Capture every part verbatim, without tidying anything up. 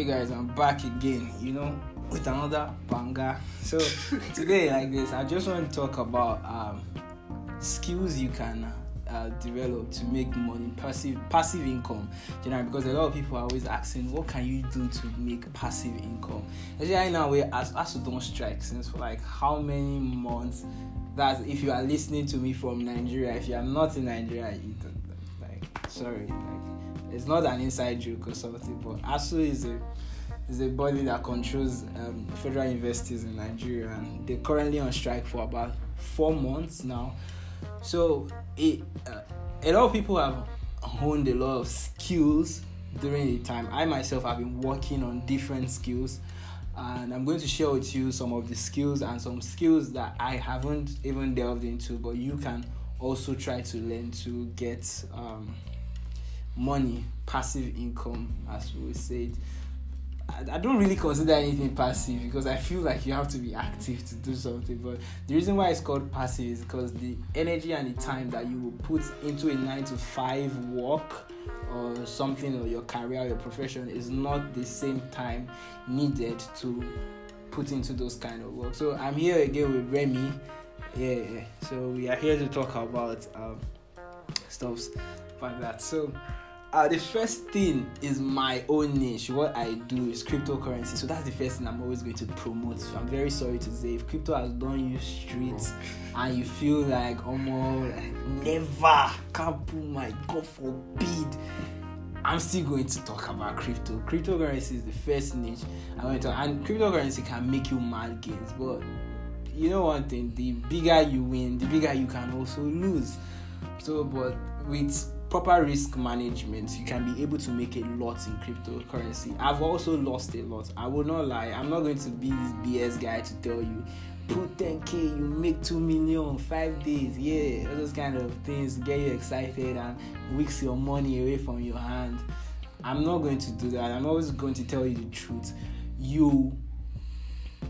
Hey guys, I'm back again, you know, with another banger. So today, like this, I just want to talk about um, skills you can uh, develop to make money, passive passive income. You know, because a lot of people are always asking, what can you do to make passive income? Especially now, we as A S U don't strike since for like how many months. That if you are listening to me from Nigeria, if you are not in Nigeria, you don't, like sorry. Like, it's not an inside joke or something, but A S U is a is a body that controls um, federal universities in Nigeria, and they're currently on strike for about four months now. So it, uh, a lot of people have honed a lot of skills during the time. I myself have been working on different skills, and I'm going to share with you some of the skills and some skills that I haven't even delved into, but you can also try to learn to get Um, money, passive income, as we said. I, I don't really consider anything passive because I feel like you have to be active to do something, but the reason why it's called passive is because the energy and the time that you will put into a nine to five work or something, or your career, your profession, is not the same time needed to put into those kind of work. So I'm here again with Remy. Yeah, yeah. So we are here to talk about um, stuff like that. So Uh, the first thing is my own niche. What I do is cryptocurrency. So that's the first thing I'm always going to promote. So I'm very sorry to say, if crypto has done you streets and you feel like, oh my, like, never, can't pull my, God forbid, I'm still going to talk about crypto. Cryptocurrency is the first niche I'm going to talk. And cryptocurrency can make you mad gains. But you know one thing, the bigger you win, the bigger you can also lose. So, but with proper risk management, you can be able to make a lot in cryptocurrency. I've also lost a lot. I will not lie. I'm not going to be this B S guy to tell you, put ten k, you make two million, five days, yeah, all those kind of things get you excited and wicks your money away from your hand. I'm not going to do that. I'm always going to tell you the truth. You,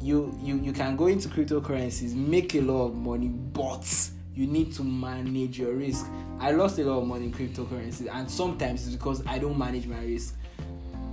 you, you, you can go into cryptocurrencies, make a lot of money, but you need to manage your risk. I lost a lot of money in cryptocurrencies, and sometimes it's because I don't manage my risk.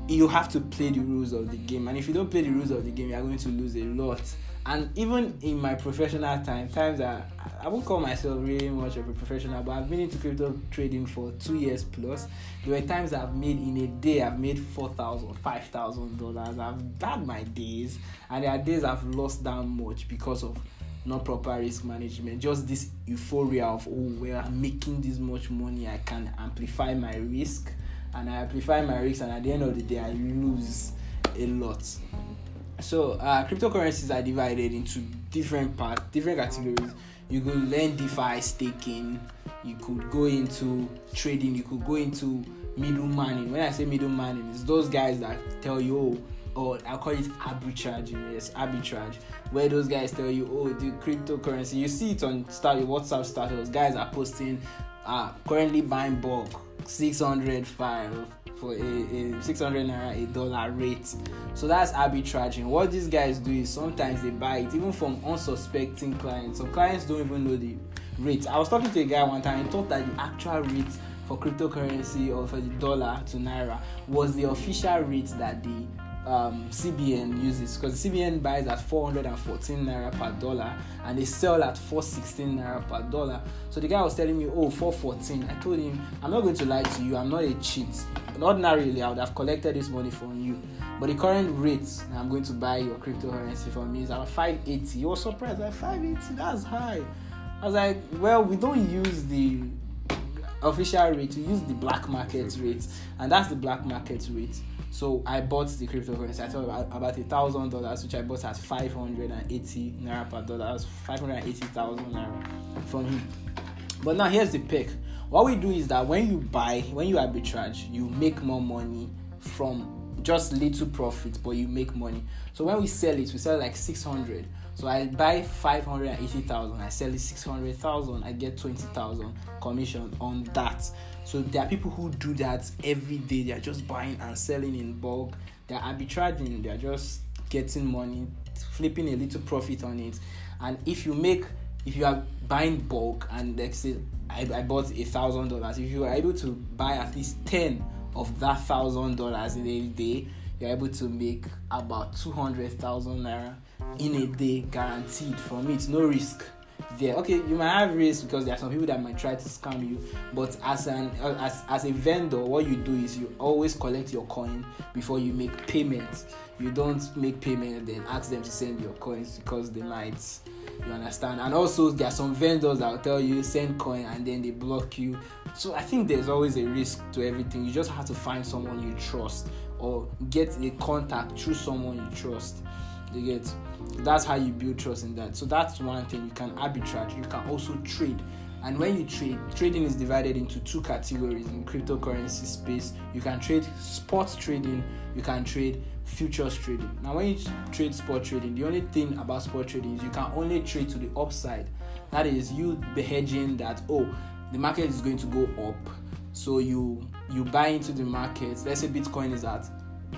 You have to play the rules of the game, and if you don't play the rules of the game, you are going to lose a lot. And even in my professional time, times that I, I won't call myself really much of a professional, but I've been into crypto trading for two years plus. There were times I've made in a day, I've made four thousand dollars, five thousand dollars. I've had my days, and there are days I've lost that much because of not proper risk management, just this euphoria of, oh, well, I'm making this much money, I can amplify my risk, and I amplify my risk, and at the end of the day, I lose a lot. So, uh, cryptocurrencies are divided into different parts, different categories. You could learn DeFi staking, you could go into trading, you could go into middlemaning. When I say middlemaning, it's those guys that tell you, oh, or I'll call it arbitrage, you know, yes, arbitrage, where those guys tell you, oh, the cryptocurrency, you see it on start, WhatsApp status, guys are posting, uh, currently buying bulk, six hundred file for a, a six hundred naira, a dollar rate. So that's arbitraging. What these guys do is sometimes they buy it, even from unsuspecting clients. Some clients don't even know the rate. I was talking to a guy one time, he thought that the actual rate for cryptocurrency or for the dollar to naira was the official rate that the Um, C B N uses, because C B N buys at four hundred fourteen naira per dollar and they sell at four hundred sixteen naira per dollar. So the guy was telling me, oh, four hundred fourteen. I told him, I'm not going to lie to you, I'm not a cheat. Ordinarily, I would have collected this money from you, but the current rate I'm going to buy your cryptocurrency from me is at five eighty. You were surprised, like five eighty, that's high. I was like, well, we don't use the official rate, we use the black market rate, and that's the black market rate. So I bought the cryptocurrency. I thought about, about a thousand dollars, which I bought at five hundred and eighty naira per dollar. That was five hundred and eighty thousand naira from him. But now here's the pick. What we do is that when you buy, when you arbitrage, you make more money from just little profit, but you make money. So when we sell it, we sell like six hundred. So I buy five hundred and eighty thousand. I sell it six hundred thousand. I get twenty thousand commission on that. So there are people who do that every day. They are just buying and selling in bulk. They are arbitraging. They are just getting money, flipping a little profit on it. And if you make, if you are buying bulk and let's say I, I bought a thousand dollars, if you are able to buy at least ten of that thousand dollars in a day, you're able to make about two hundred thousand naira in a day, guaranteed. For me, it's no risk there. Okay, you might have risk because there are some people that might try to scam you, but as an as as a vendor, what you do is you always collect your coin before you make payments. You don't make payment then ask them to send your coins, because they might, you understand. And also there are some vendors that will tell you send coin and then they block you. So I think there's always a risk to everything. You just have to find someone you trust or get a contact through someone you trust. You get, that's how you build trust in that. So that's one thing. You can arbitrage, you can also trade. And when you trade, trading is divided into two categories in cryptocurrency space. You can trade spot trading, you can trade futures trading. Now when you trade spot trading, the only thing about spot trading is you can only trade to the upside. That is you hedging that, oh, the market is going to go up, so you you buy into the market. Let's say Bitcoin is at,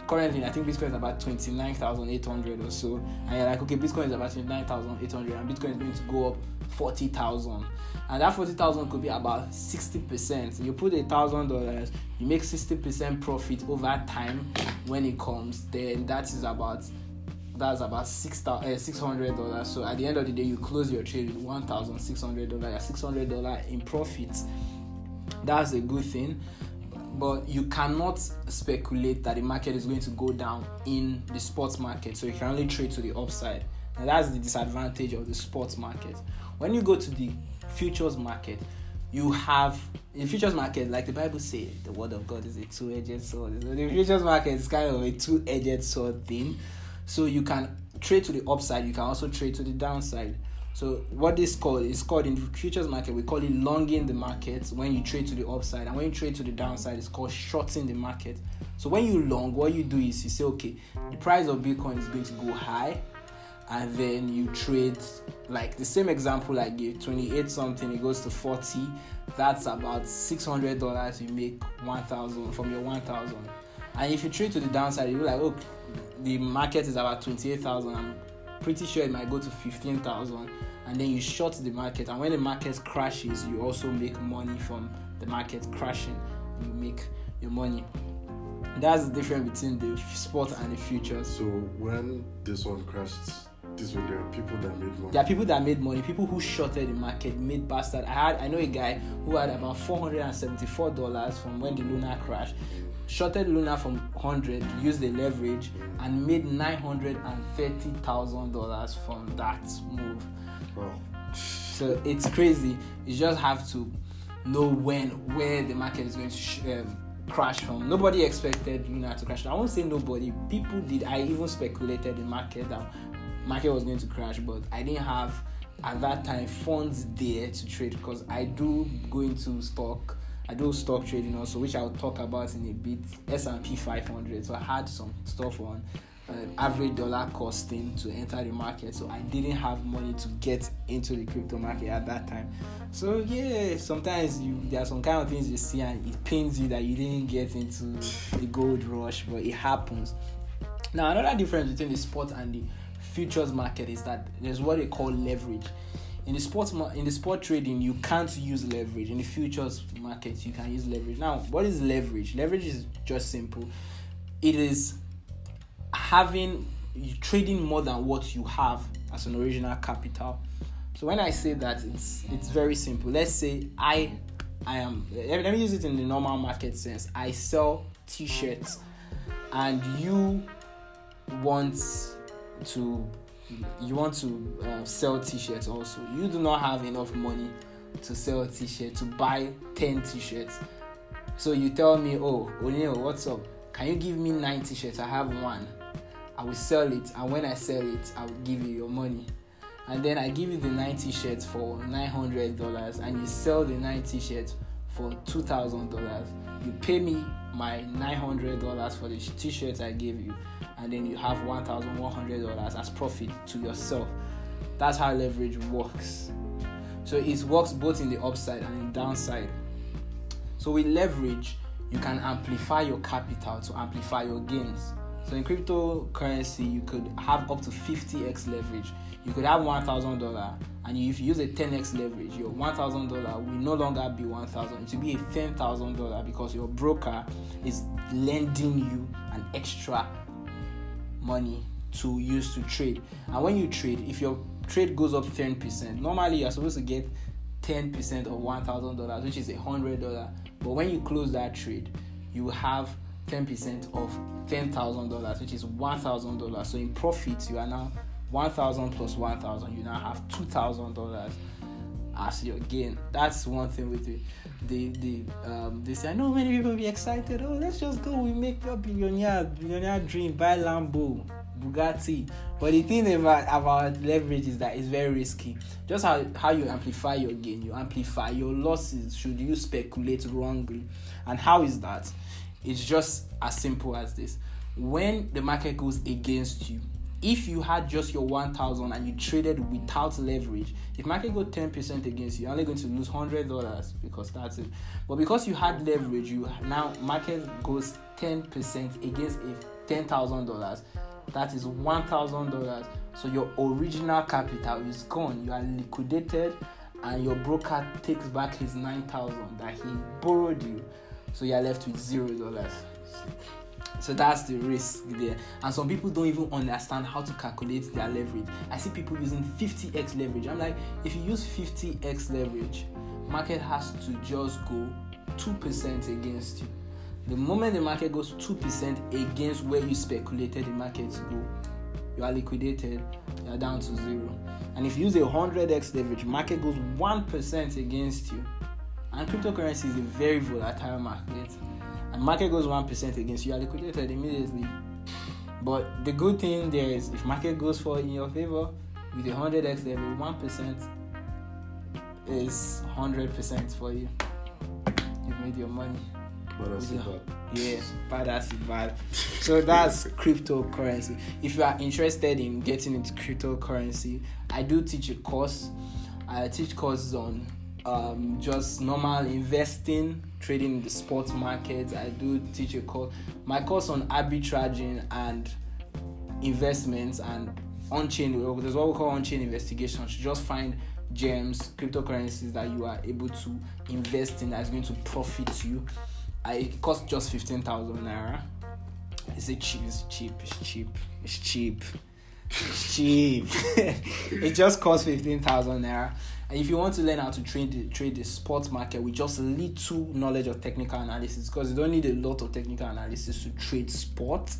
currently I think Bitcoin is about twenty-nine thousand eight hundred or so, and you're like, okay, Bitcoin is about twenty-nine thousand eight hundred and Bitcoin is going to go up forty thousand, and that forty thousand could be about sixty percent. So you put a thousand dollars, you make sixty percent profit over time. When it comes, then that is about that's about six hundred dollars. So at the end of the day, you close your trade with one thousand six hundred dollars, six hundred dollars in profit. That's a good thing. But you cannot speculate that the market is going to go down in the sports market, so you can only trade to the upside. And that's the disadvantage of the sports market. When you go to the futures market, you have, in the futures market, like the Bible says, the word of God is a two-edged sword. So the futures market is kind of a two-edged sword thing. So you can trade to the upside, you can also trade to the downside. So what this called is called in the futures market, we call it longing the market when you trade to the upside, and when you trade to the downside, it's called shorting the market. So when you long, what you do is you say, okay, the price of Bitcoin is going to go high, and then you trade, like the same example I gave, twenty-eight something, it goes to forty. That's about six hundred dollars. You make one thousand from your one thousand. And if you trade to the downside, you're like, okay, the market is about twenty-eight thousand. I'm pretty sure it might go to fifteen thousand. And then you short the market. And when the market crashes, you also make money from the market crashing. You make your money. That's the difference between the spot and the futures. So when this one crashed, this one, there are people that made money. There are people that made money. People who shorted the market made bastard. I had, I know a guy who had about four hundred seventy-four dollars from when the Luna crashed. Shorted Luna from one hundred, used the leverage, and made nine hundred thirty thousand dollars from that move. Wow. So it's crazy. You just have to know when, where the market is going to sh- um, crash from. Nobody expected Luna to crash. I won't say nobody. People did. I even speculated the market that market was going to crash, but I didn't have at that time funds there to trade, because I do go into stock, I do stock trading also, which I'll talk about in a bit. S and P five hundred, so I had some stuff on uh, average dollar costing to enter the market, so I didn't have money to get into the crypto market at that time. So yeah, sometimes you there are some kind of things you see and it pains you that you didn't get into the gold rush, but it happens. Now another difference between the spot and the futures market is that there's what they call leverage. In the sports in the sport trading, you can't use leverage. In the futures market, you can use leverage. Now, what is leverage? Leverage is just simple. It is having you trading more than what you have as an original capital. So when I say that, it's it's very simple. Let's say I I am let me use it in the normal market sense. I sell t-shirts, and you want to you want to uh, sell t-shirts also. You do not have enough money to sell t-shirts, to buy ten t-shirts. So you tell me, oh O'Neill, what's up, can you give me nine t-shirts? I have one, I will sell it, and when I sell it, I will give you your money. And then I give you the nine t-shirts for nine hundred dollars, and you sell the nine t-shirts for two thousand dollars. You pay me my nine hundred dollars for the t-shirts I gave you, and then you have one thousand one hundred dollars as profit to yourself. That's how leverage works. So it works both in the upside and in downside. So with leverage, you can amplify your capital to amplify your gains. So in cryptocurrency, you could have up to fifty x leverage. You could have one thousand dollars, and if you use a ten x leverage, your one thousand dollars will no longer be one thousand dollars. It will be a ten thousand dollars, because your broker is lending you an extra money to use to trade. And when you trade, if your trade goes up ten percent, normally you're supposed to get ten percent of one thousand dollars, which is one hundred dollars. But when you close that trade, you have ten percent of ten thousand dollars, which is one thousand dollars. So in profit, you are now one thousand plus one thousand. You now have two thousand dollars as your gain. That's one thing with it. They, they, um, they say, I know many people be excited. Oh, let's just go. We make a billionaire, billionaire dream. Buy Lambo, Bugatti. But the thing about, about leverage is that it's very risky. Just how, how you amplify your gain, you amplify your losses should you speculate wrongly. And how is that? It's just as simple as this. When the market goes against you, if you had just your one thousand and you traded without leverage, if market go ten percent against you, you're only going to lose one hundred dollars because that's it. But because you had leverage, you now market goes ten percent against a ten thousand dollars. That is one thousand dollars. So your original capital is gone. You are liquidated and your broker takes back his nine thousand dollars that he borrowed you. So you're left with zero dollars. So that's the risk there. And some people don't even understand how to calculate their leverage. I see people using fifty x leverage. I'm like, if you use fifty x leverage, market has to just go two percent against you. The moment the market goes two percent against where you speculated the market to go, you are liquidated, you are down to zero. And if you use a one hundred x leverage, market goes one percent against you. And cryptocurrency is a very volatile market. And market goes one percent against you, you are liquidated immediately. But the good thing there is, if market goes for in your favor, with a one hundred x level, one percent is one hundred percent for you. You've made your money. But that's your, bad. Yeah, but that's bad. So that's cryptocurrency. If you are interested in getting into cryptocurrency, I do teach a course. I teach courses on Um, just normal investing, trading in the spot market. I do teach a course, my course on arbitraging and investments and on-chain. There's what we call on-chain investigations. You just find gems, cryptocurrencies that you are able to invest in that's going to profit you. I, it costs just fifteen thousand naira. It's a cheap. It's cheap. It's cheap. It's cheap. It's cheap. It just costs fifteen thousand naira. And if you want to learn how to trade the, trade the spot market with just a little knowledge of technical analysis, because you don't need a lot of technical analysis to trade spot,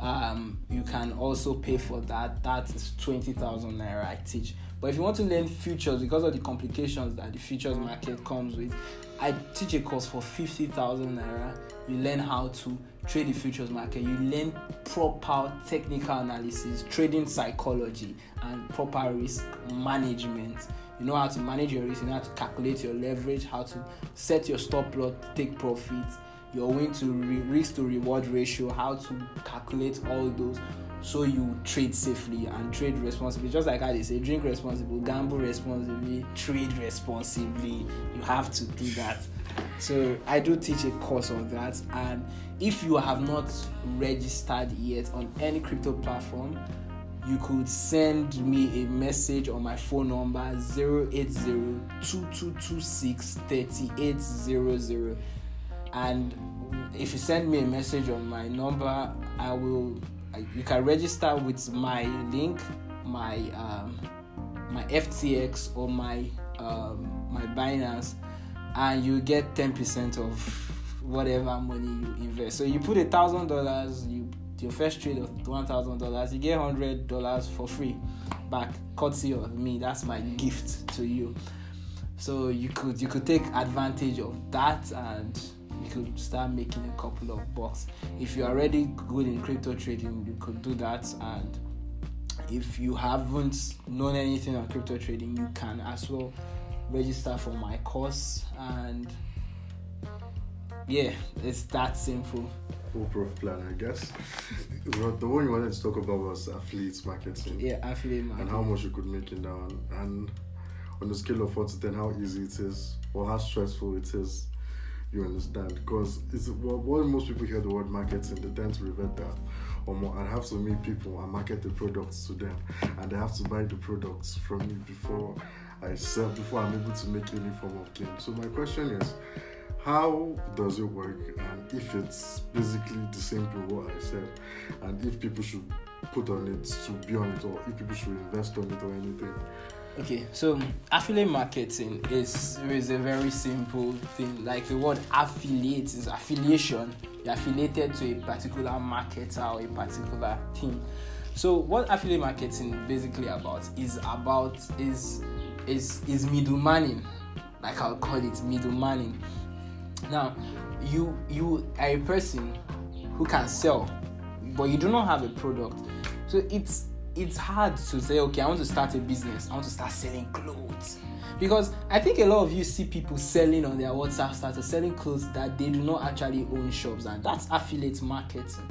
um, you can also pay for that. That is twenty thousand naira I teach. But if you want to learn futures, because of the complications that the futures market comes with, I teach a course for fifty thousand naira. You learn how to trade the futures market. You learn proper technical analysis, trading psychology, and proper risk management. You know how to manage your risk, you know how to calculate your leverage, how to set your stop loss, take profits, your win to re- risk to reward ratio, how to calculate all those so you trade safely and trade responsibly. Just like how they say, drink responsibly, gamble responsibly, trade responsibly. You have to do that. So I do teach a course on that. And if you have not registered yet on any crypto platform, you could send me a message on my phone number zero eight zero two two two six three eight zero zero. And if you send me a message on my number, I will. You can register with my link, my um, my F T X or my um, my Binance, and you get ten percent of whatever money you invest. So you put a thousand dollars, you. Your first trade of one thousand dollars, you get one hundred dollars for free back, courtesy of me. That's my gift to you. So you could you could take advantage of that and you could start making a couple of bucks. If you're already good in crypto trading, you could do that. And if you haven't known anything on crypto trading, you can as well register for my course. And yeah, it's that simple. Foolproof plan, I guess. But the one you wanted to talk about was affiliate marketing. Yeah, affiliate marketing. And how much you could make in that one. And on a scale of four to ten, how easy it is or how stressful it is, you understand. Because it's well, what most people hear the word marketing, they tend to revert that. Or more, I have to meet people and market the products to them. And they have to buy the products from me before I sell, before I'm able to make any form of gain. So my question is, how does it work, and if it's basically the same thing what I said, and if people should put on it to be on it, or if people should invest on it or anything. Okay, so affiliate marketing is, is a very simple thing. Like the word affiliate is affiliation. You're affiliated to a particular marketer or a particular thing. So what affiliate marketing basically about is about is is is middlemaning. Like I'll call it middlemaning. Now, you you are a person who can sell, but you do not have a product. So it's it's hard to say, okay, I want to start a business. I want to start selling clothes. Because I think a lot of you see people selling on their WhatsApp status, selling clothes that they do not actually own shops, and that's affiliate marketing.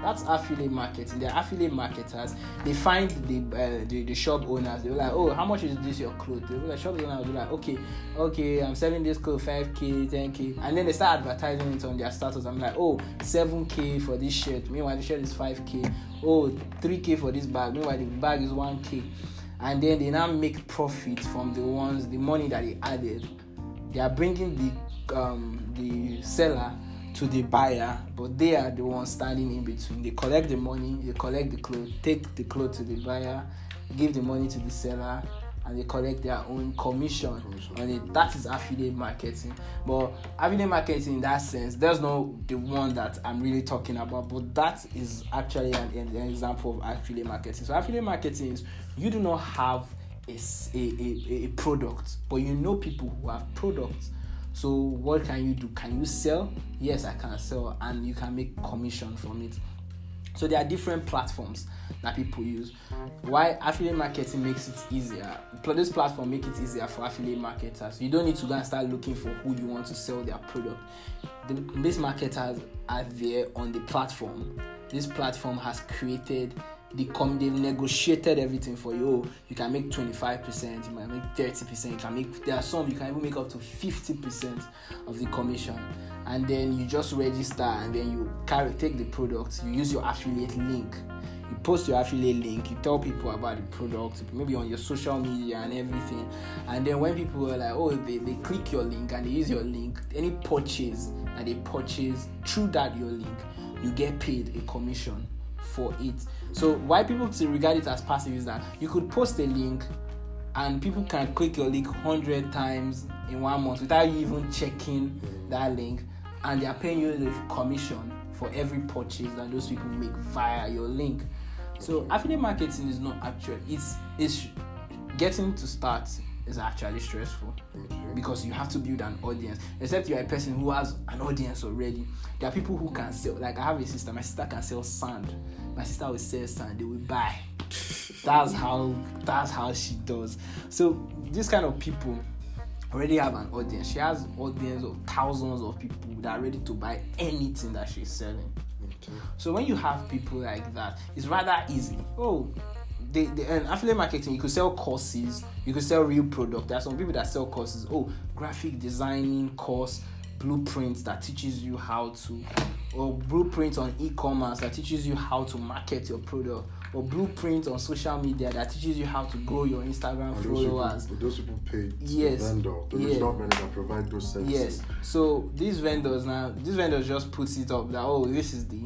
That's affiliate marketing. They're affiliate marketers. They find the, uh, the the shop owners. They're like, oh, how much is this your clothes? The shop owners will be like, okay, okay, I'm selling this clothes five K, ten K. And then they start advertising it on their status. I'm like, oh, seven K for this shirt. Meanwhile, the shirt is five K. Oh, three K for this bag. Meanwhile, the bag is one K. And then they now make profit from the ones, the money that they added. They are bringing the um, the seller to the buyer, but they are the ones standing in between. They collect the money, they collect the clothes, take the clothes to the buyer, give the money to the seller, and they collect their own commission on it. That is affiliate marketing. But affiliate marketing in that sense, there's no the one that I'm really talking about, but that is actually an, an example of affiliate marketing. So affiliate marketing is you do not have a, a, a product, but you know people who have products. So what can you do? Can you sell? Yes, I can sell, and you can make commission from it. So there are different platforms that people use. Why affiliate marketing makes it easier? This platform makes it easier for affiliate marketers. You don't need to go and start looking for who you want to sell their product. These marketers are there on the platform. This platform has created They come, they've negotiated everything for you. Oh, you can make twenty-five percent, you can make thirty percent, you can make, there are some, you can even make up to fifty percent of the commission. And then you just register, and then you carry, take the product, you use your affiliate link. You post your affiliate link, you tell people about the product, maybe on your social media and everything. And then when people are like, oh, they, they click your link and they use your link, any purchase that they purchase through that your link, you get paid a commission for it. So why people to regard it as passive is that you could post a link and people can click your link one hundred times in one month without you even checking that link, and they are paying you the commission for every purchase that those people make via your link. So affiliate marketing is not actual, it's it's getting to start is actually stressful because you have to build an audience, except you're a person who has an audience already. There are people who can sell, like I have a sister, my sister can sell sand. My sister will sell sand, they will buy. That's how that's how she does. So this kind of people already have an audience. She has audience of thousands of people that are ready to buy anything that she's selling. Okay. So when you have people like that, it's rather easy. Oh, They, they, and affiliate marketing, you could sell courses, you could sell real product. There are some people that sell courses. Oh, graphic designing course, blueprints that teaches you how to, or blueprints on e-commerce that teaches you how to market your product, or blueprints on social media that teaches you how to grow your Instagram and followers. Those people, those people pay yes. vendor. There yeah. is not many that provide those services. Yes. So these vendors now, these vendors just puts it up that, oh, this is the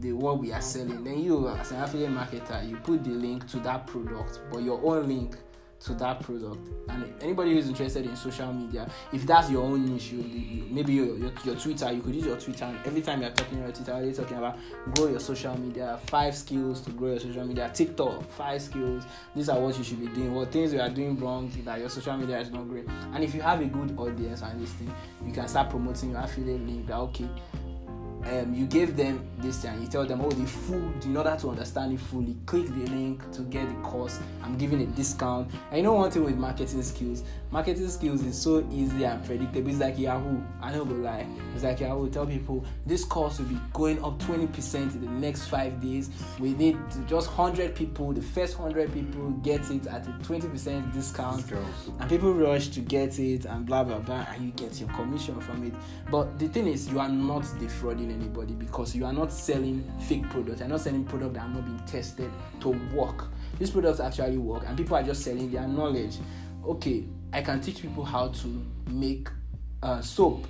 The, what we are selling. Then you, as an affiliate marketer, you put the link to that product, but your own link to that product. And anybody who's interested in social media, if that's your own niche, you, you, maybe your, your your Twitter, you could use your Twitter. And every time you're talking about Twitter, you're talking about grow your social media, five skills to grow your social media, TikTok, five skills. These are what you should be doing. What things you are doing wrong that your social media is not great. And if you have a good audience and this thing, you can start promoting your affiliate link. That okay. Um, you give them this and you tell them, oh, the food, in order to understand it fully, click the link to get the course. I'm giving a discount. And you know one thing with marketing skills, marketing skills is so easy and predictable. It's like Yahoo. I don't go lie. It's like Yahoo. Tell people this course will be going up twenty percent in the next five days. We need just one hundred people. The first one hundred people get it at a twenty percent discount. And people rush to get it and blah, blah, blah. And you get your commission from it. But the thing is, you are not defrauding anybody because you are not selling fake products. You're not selling products that have not been tested to work. These products actually work, and people are just selling their knowledge. Okay, I can teach people how to make uh, soap.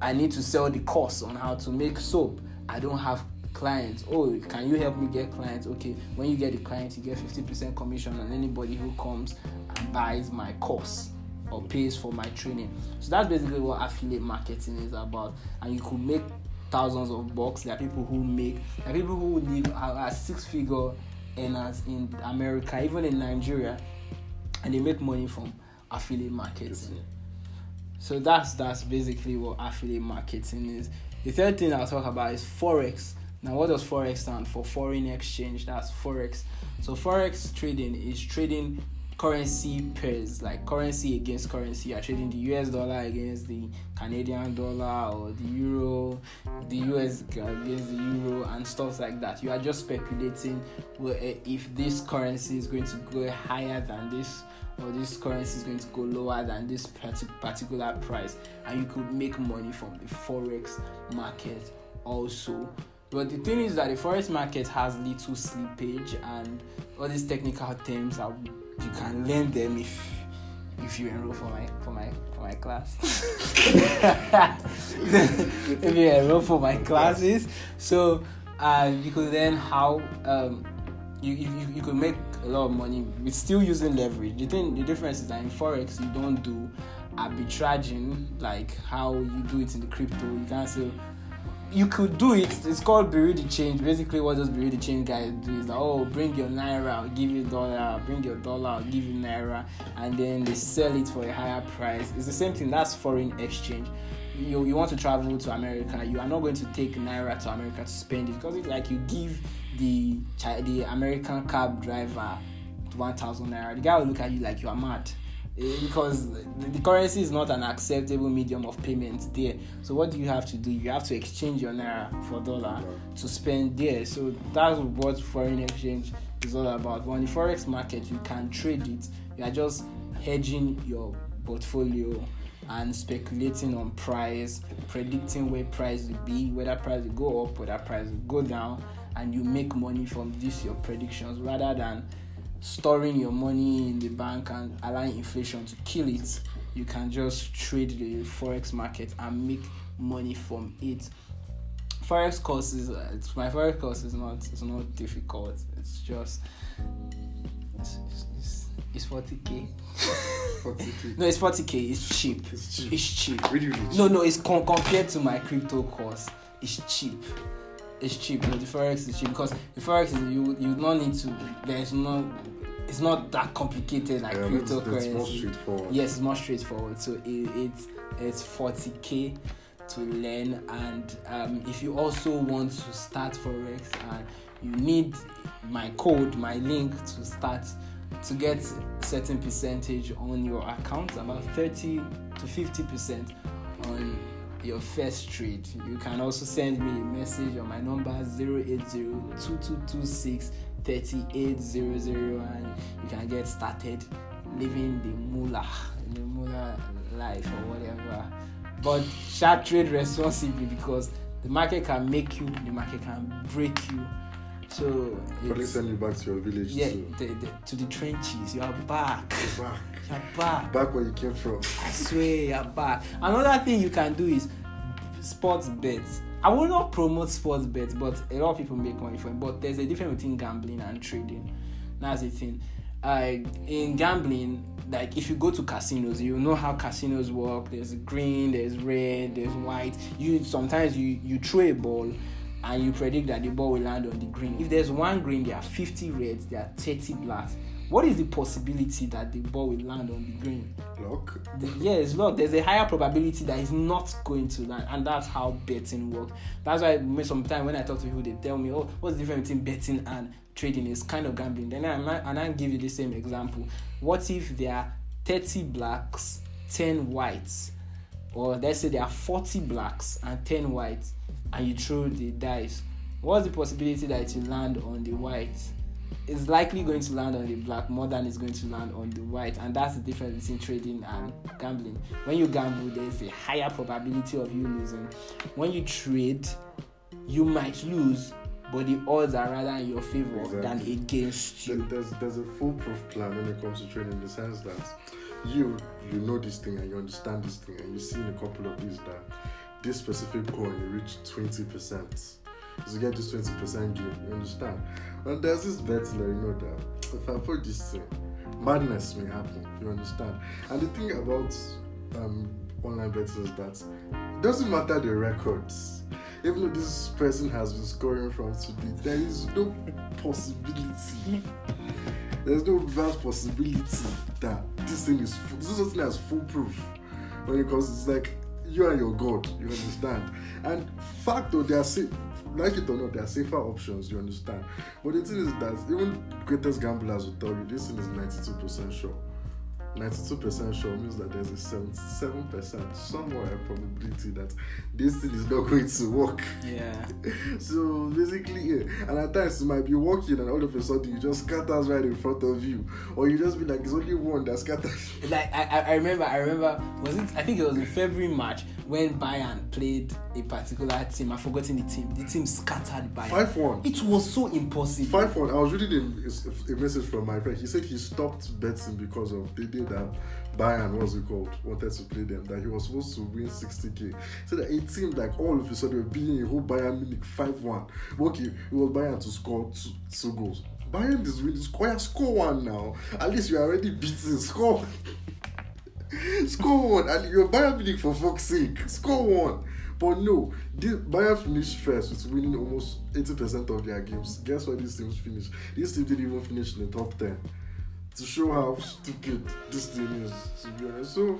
I need to sell the course on how to make soap. I don't have clients. Oh, can you help me get clients? Okay, when you get the clients, you get fifty percent commission on anybody who comes and buys my course or pays for my training. So that's basically what affiliate marketing is about. And you could make thousands of bucks. There are people who make, there are people who live are six-figure earners in America, even in Nigeria, and they make money from affiliate marketing. So that's that's basically what affiliate marketing is. The third thing I'll talk about is Forex. Now, what does Forex stand for? Foreign exchange. That's Forex. So Forex trading is trading currency pairs, like currency against currency. You're trading the U S dollar against the Canadian dollar, or the euro, the U S against the euro, and stuff like that. You are just speculating, well, if this currency is going to go higher than this, or this currency is going to go lower than this particular price, and you could make money from the Forex market also. But the thing is that the Forex market has little slippage, and all these technical terms are, you can learn them if if you enroll for my for my for my class. If you enroll for my classes, so uh, you could learn how um, you, you you could make a lot of money with still using leverage. The thing, the difference is that in Forex you don't do arbitraging like how you do it in the crypto. You can't say. You could do it. It's called bureau de change. Basically, what those bureau de change guys do is that, oh, bring your naira, I'll give you dollar. Bring your dollar, I'll give you naira, and then they sell it for a higher price. It's the same thing. That's foreign exchange. You you want to travel to America, you are not going to take naira to America to spend it, because it's like you give the the American cab driver one thousand naira. The guy will look at you like you are mad. Because the currency is not an acceptable medium of payment there. So what do you have to do? You have to exchange your naira for dollar to spend there. So that's what foreign exchange is all about. When the forex market, you can trade it. You are just hedging your portfolio and speculating on price, predicting where price will be, whether price will go up, whether price will go down, and you make money from this, your predictions, rather than storing your money in the bank and allowing inflation to kill it. You can just trade the forex market and make money from it. Forex courses, it's, my forex course is not, it's not difficult. It's just it's, it's, it's forty k. forty k. No, it's forty k. It's cheap. It's cheap. It's cheap. Really, really cheap. No, no, it's com- compared to my crypto course, it's cheap. It's cheap, but the forex is cheap because the forex is you you don't need to. There's no, it's not that complicated like yeah, cryptocurrency. It's more straightforward. Yes, it's more straightforward. So it, it's it's forty k to learn, and um, if you also want to start forex, and you need my code, my link to start to get a certain percentage on your account, about thirty to fifty percent on your first trade. You can also send me a message on my number zero eight zero two two two six three eight zero zero, and you can get started living the mullah, the mullah life or whatever. But shall trade responsibly, because the market can make you, the market can break you. So probably send you back to your village. Yeah, so. the, the, to the trenches. You are back. You're back. You're back. Back where you came from. I swear, you're back. Another thing you can do is sports bets. I will not promote sports bets, but a lot of people make money from it. But there's a difference between gambling and trading. That's the thing. Uh, in gambling, like if you go to casinos, you know how casinos work. There's green, there's red, there's white. You sometimes you you throw a ball, and you predict that the ball will land on the green. If there's one green, there are fifty reds, there are thirty blacks. What is the possibility that the ball will land on the green? Luck. The, yeah, it's luck. There's a higher probability that it's not going to land, and that's how betting works. That's why sometimes when I talk to people, they tell me, "Oh, what's the difference between betting and trading? It's kind of gambling." Then I might, and I give you the same example. What if there are thirty blacks, ten whites, or let's say there are forty blacks and ten whites? And you throw the dice, what's the possibility that it will land on the white? It's likely going to land on the black more than it's going to land on the white, and that's the difference between trading and gambling. When you gamble, there's a higher probability of you losing. When you trade, you might lose, but the odds are rather in your favor exactly. than against you. There's, there's a foolproof plan when it comes to trading, in the sense that you you know this thing and you understand this thing and you've seen a couple of these that this specific coin reached twenty percent. So you get this twenty percent gain, you understand? And there's this bet that you know that if I put this thing, madness may happen, you understand? And the thing about um, online betting is that it doesn't matter the records. Even though this person has been scoring from today, there is no possibility. There's no vast possibility that this thing is full, this is something that's foolproof. Because it's like you and your God, you understand? And fact though, they are safe, like it or not, there are safer options, you understand? But the thing is that even greatest gamblers will tell you this thing is ninety-two percent sure. ninety-two percent sure means that there's a seventy-seven percent somewhere probability that this thing is not going to work. Yeah. So basically, yeah. And at times you might be walking and all of a sudden you just scatters right in front of you, or you just be like, it's only one that scatters. Like I, I remember, I remember. Was it? I think it was in February, March when Bayern played a particular team. I've forgotten the team. The team scattered Bayern. five one It was so impossible. five one I was reading a, a message from my friend. He said he stopped betting because of the day that Bayern, what's it called, wanted to play them, that he was supposed to win sixty k. So that it seemed like all of a sudden we're being a whole Bayern Munich five one Okay, it was Bayern to score two, two goals. Bayern is really score, score one now. At least you're already beaten. Score score one. And you're Bayern Munich for fuck's sake. Score one. But no, this, Bayern finished first with winning almost eighty percent of their games. Guess what these teams finished? These teams didn't even finish in the top ten. To show how stupid this thing is, to be honest. So,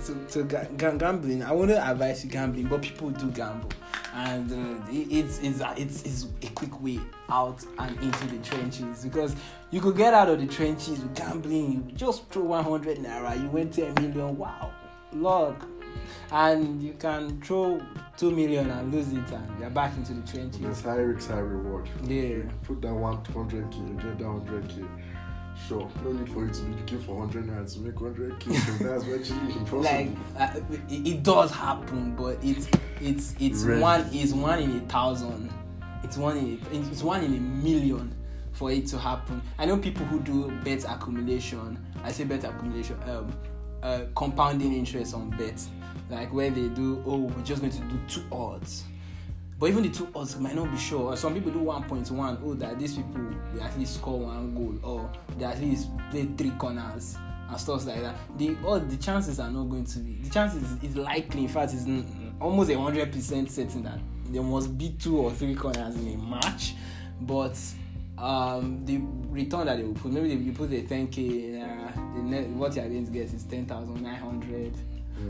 so, so ga- ga- gambling. I wouldn't advise gambling, but people do gamble, and uh, it, it's it's it's it's a quick way out and into the trenches, because you could get out of the trenches with gambling. You just throw one hundred naira, you win ten million. Wow, luck. And you can throw two million and lose it, and you're back into the trenches. There's high risk, high reward. Yeah. You put down one hundred k, you get down one hundred k. Sure, no need for you to be looking for one hundred naira to make one hundred k. That's actually impossible. Like uh, it, it does happen, but it's it's it's Red. one is one in a thousand. It's one in a, it's one in a million for it to happen. I know people who do bet accumulation. I say bet accumulation. Um, uh, compounding interest on bets, like where they do. Oh, we're just going to do two odds. But even the two odds might not be sure. Some people do one point one Oh, that these people they at least score one goal, or they at least play three corners and stuff like that. The all the chances are not going to be. The chances is likely. In fact, it's almost a hundred percent certain that there must be two or three corners in a match. But um, the return that they will put, maybe you put a ten k Uh, the net, what you are going to get is ten thousand nine hundred.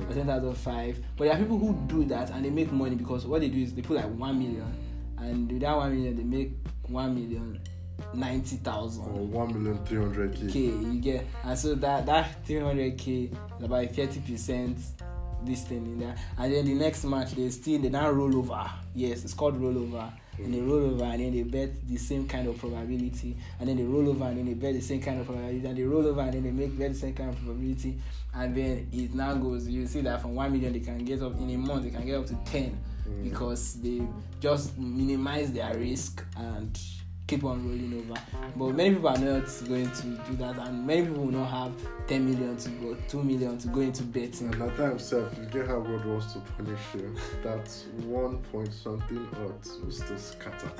Or ten thousand five But there are people who do that and they make money, because what they do is they put like one million, and with that one million they make one million ninety thousand or one million three hundred k. K, you get. And so that that three hundred k is about thirty percent this thing in there, and then the next match they still they now roll over. Yes, it's called rollover. And they roll over, and then they bet the same kind of probability, and then they roll over, and then they bet the same kind of probability, and they roll over, and then they make bet the same kind of probability, and then it now goes. You see that from one million they can get up in a month, they can get up to ten, mm. because they just minimize their risk and keep on rolling over. But many people are not going to do that, and many people will not have ten million to go, two million to go into betting. And at times, self, you get how God wants to punish you. That one point something odds will still scatter.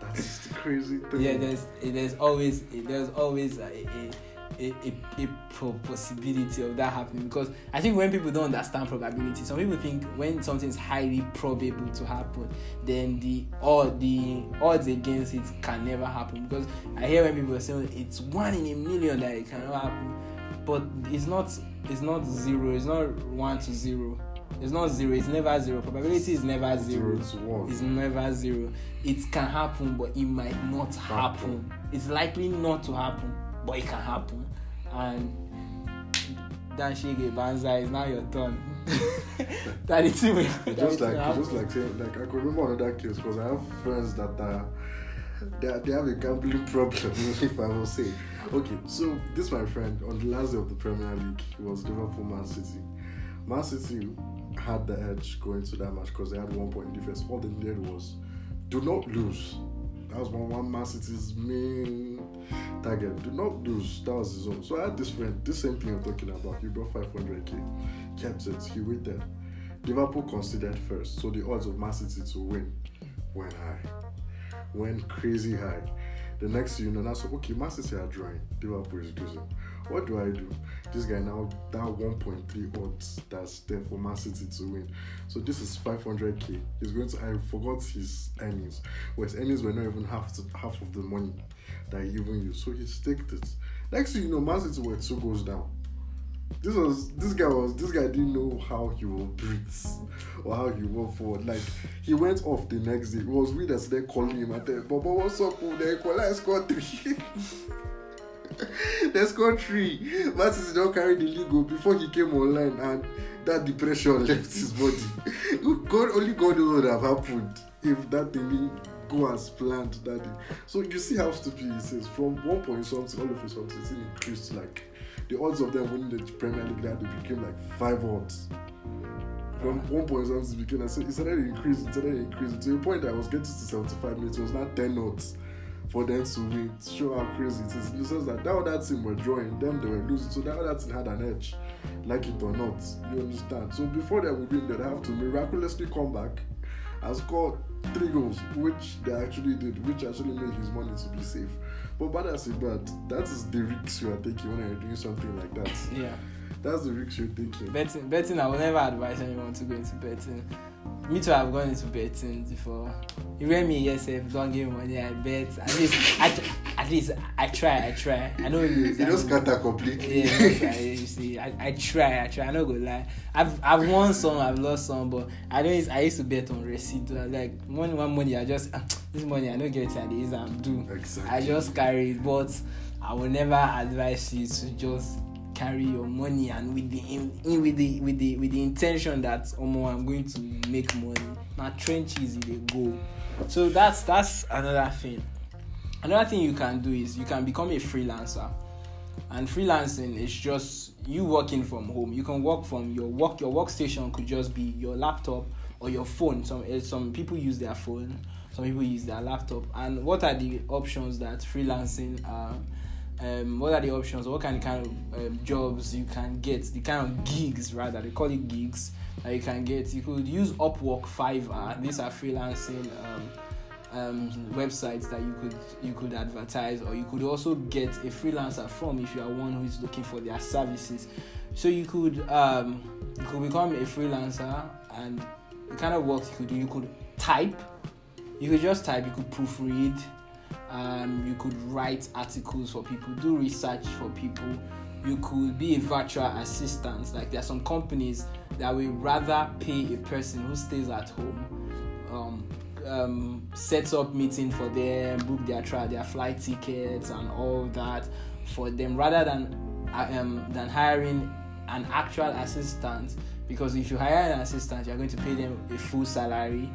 That's the crazy thing. Yeah, there's there's always there's always a a, a, a a possibility of that happening, because I think when people don't understand probability, some people think when something's highly probable to happen, then the or the odds against it can never happen. Because I hear when people say it's one in a million that it cannot happen, but it's not it's not zero, it's not one to zero, it's not zero, it's never zero. Probability is never zero. zero it's never zero. It can happen, but it might not happen. happen. It's likely not to happen, but it can happen. And Dan Shige Banzai, is now your turn. That is it. Just like, just like, saying, like I could remember another case, because I have friends that are, they, are, they have a gambling problem. If I will say, okay, so this my friend on the last day of the Premier League, it was Liverpool Man City. Man City had the edge going to that match because they had one point difference. All they needed was do not lose. That was one one Man City's main target. Do not lose. That was his own. So I had this friend, this same thing I'm talking about. He brought five hundred k, kept it. He waited. Liverpool considered first, so the odds of Man City to win went high, went crazy high. The next you know, now so okay, Man City are drawing, Liverpool is losing. What do I do? This guy now, that one point three odds that's there for Man City to win. So this is five hundred k. He's going to, I forgot his earnings. Well, his earnings were not even half to, half of the money that he even used. So he staked it. Next you know, Man City were two goals down. This was this guy was this guy didn't know how he will breathe or how he will forward. Like he went off the next day. It was we that's there calling him and said, "Baba, what's up? They equalize, scored three. They scored three. Man City don't carry the league before he came online, and that depression left his body. God only God would have happened if that thing go as planned that day. So you see how stupid it is. From one point something, all of his something it increased like. The odds of them winning the Premier League that they became like five odds. From one point something it became, so it started increasing, it started increasing. To a point I was getting to seventy-five minutes, it was not ten odds for them to win. Show how crazy it is. In the sense that that other team were drawing, them they were losing, so that other team had an edge, like it or not. You understand? So before they would win, they'd have to miraculously come back and score three goals, which they actually did, which actually made his money to be safe. But bad as it bad, that is the risks you are taking when you're doing something like that. Yeah. That's the risks you're taking. Betting, betting, I will never advise anyone to go into betting. Me too, I've gone into betting before. You read me, yes, if don't give me money, I bet. At least, I, at least I try, I try. I know you don't scatter completely. Yeah, you, try, you see, I, I try, I try. I'm not gonna lie. I've, I've won some, I've lost some, but I don't. I used to bet on receipt. Like one, one money, I just this money, I don't get it at the ease I'm due. Exactly. I just carry it, but I will never advise you to just carry your money and with the in, in with the with the with the intention that omo I'm going to make money. Now trenches they go. So that's that's another thing. Another thing you can do is you can become a freelancer. And freelancing is just you working from home. You can work from your work your workstation could just be your laptop or your phone. Some some people use their phone, some people use their laptop. And what are the options that freelancing are? Um, what are the options? What kind of, kind of um, jobs you can get? The kind of gigs, rather, they call it gigs that you can get. You could use Upwork, Fiverr. These are freelancing um, um, websites that you could you could advertise, or you could also get a freelancer from if you are one who is looking for their services. So you could um, you could become a freelancer, and the kind of work you could do, you could type, you could just type, you could proofread. Um, you could write articles for people, do research for people. You could be a virtual assistant. Like there are some companies that will rather pay a person who stays at home, um, um, sets up meeting for them, book their trial, their flight tickets and all that for them, rather than um, than hiring an actual assistant. Because if you hire an assistant, you are going to pay them a full salary.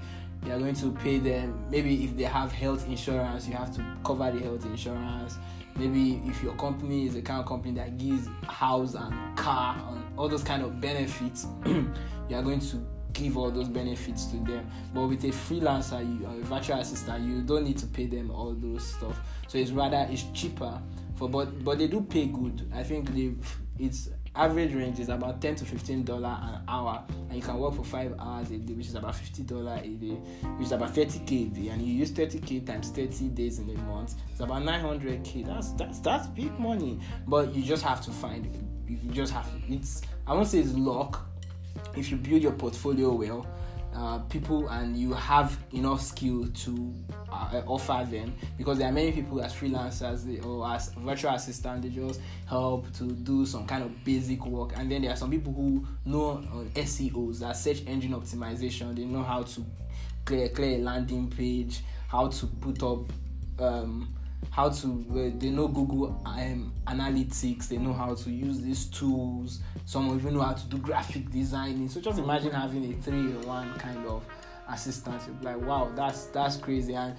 You are going to pay them, maybe if they have health insurance, you have to cover the health insurance. Maybe if your company is the kind of company that gives house and car and all those kind of benefits, you are going to give all those benefits to them. But with a freelancer you, or a virtual assistant, you don't need to pay them all those stuff. So it's rather, it's cheaper, for but but they do pay good. I think they it's average range is about ten to fifteen dollars an hour, and you can work for five hours a day, which is about fifty dollars a day, which is about thirty k a day. And you use thirty k times thirty days in a month, it's about nine hundred k. That's that's that's big money. But you just have to find it. You just have to, it's. I won't say it's luck. If you build your portfolio well, uh, people and you have enough skill to uh, offer them, because there are many people as freelancers they, or as virtual assistants, they just help to do some kind of basic work. And then there are some people who know on uh, S E Os, that search engine optimization, they know how to clear, clear a landing page, how to put up, um, how to, uh, they know Google um, Analytics, they know how to use these tools. Some even know how to do graphic designing. So just imagine having a three-in-one kind of assistance. You'll be like, wow, that's that's crazy. And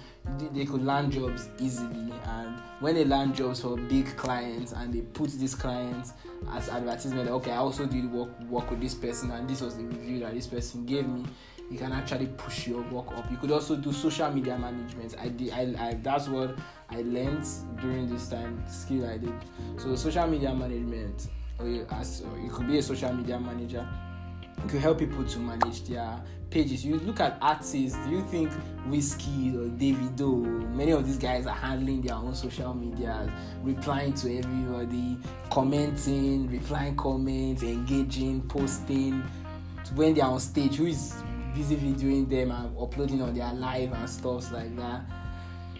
they could land jobs easily. And when they land jobs for big clients and they put these clients as advertisement, okay, I also did work work with this person, and this was the review that this person gave me. You can actually push your work up. You could also do social media management. I did. I, I that's what I learned during this time, skill I did. So social media management. Or you, as or you could be a social media manager. You could help people to manage their pages. You look at artists. Do you think Wizkid or Davido? Many of these guys are handling their own social media, replying to everybody, commenting, replying comments, engaging, posting. When they are on stage, who is busy videoing them and uploading on their live and stuff like that?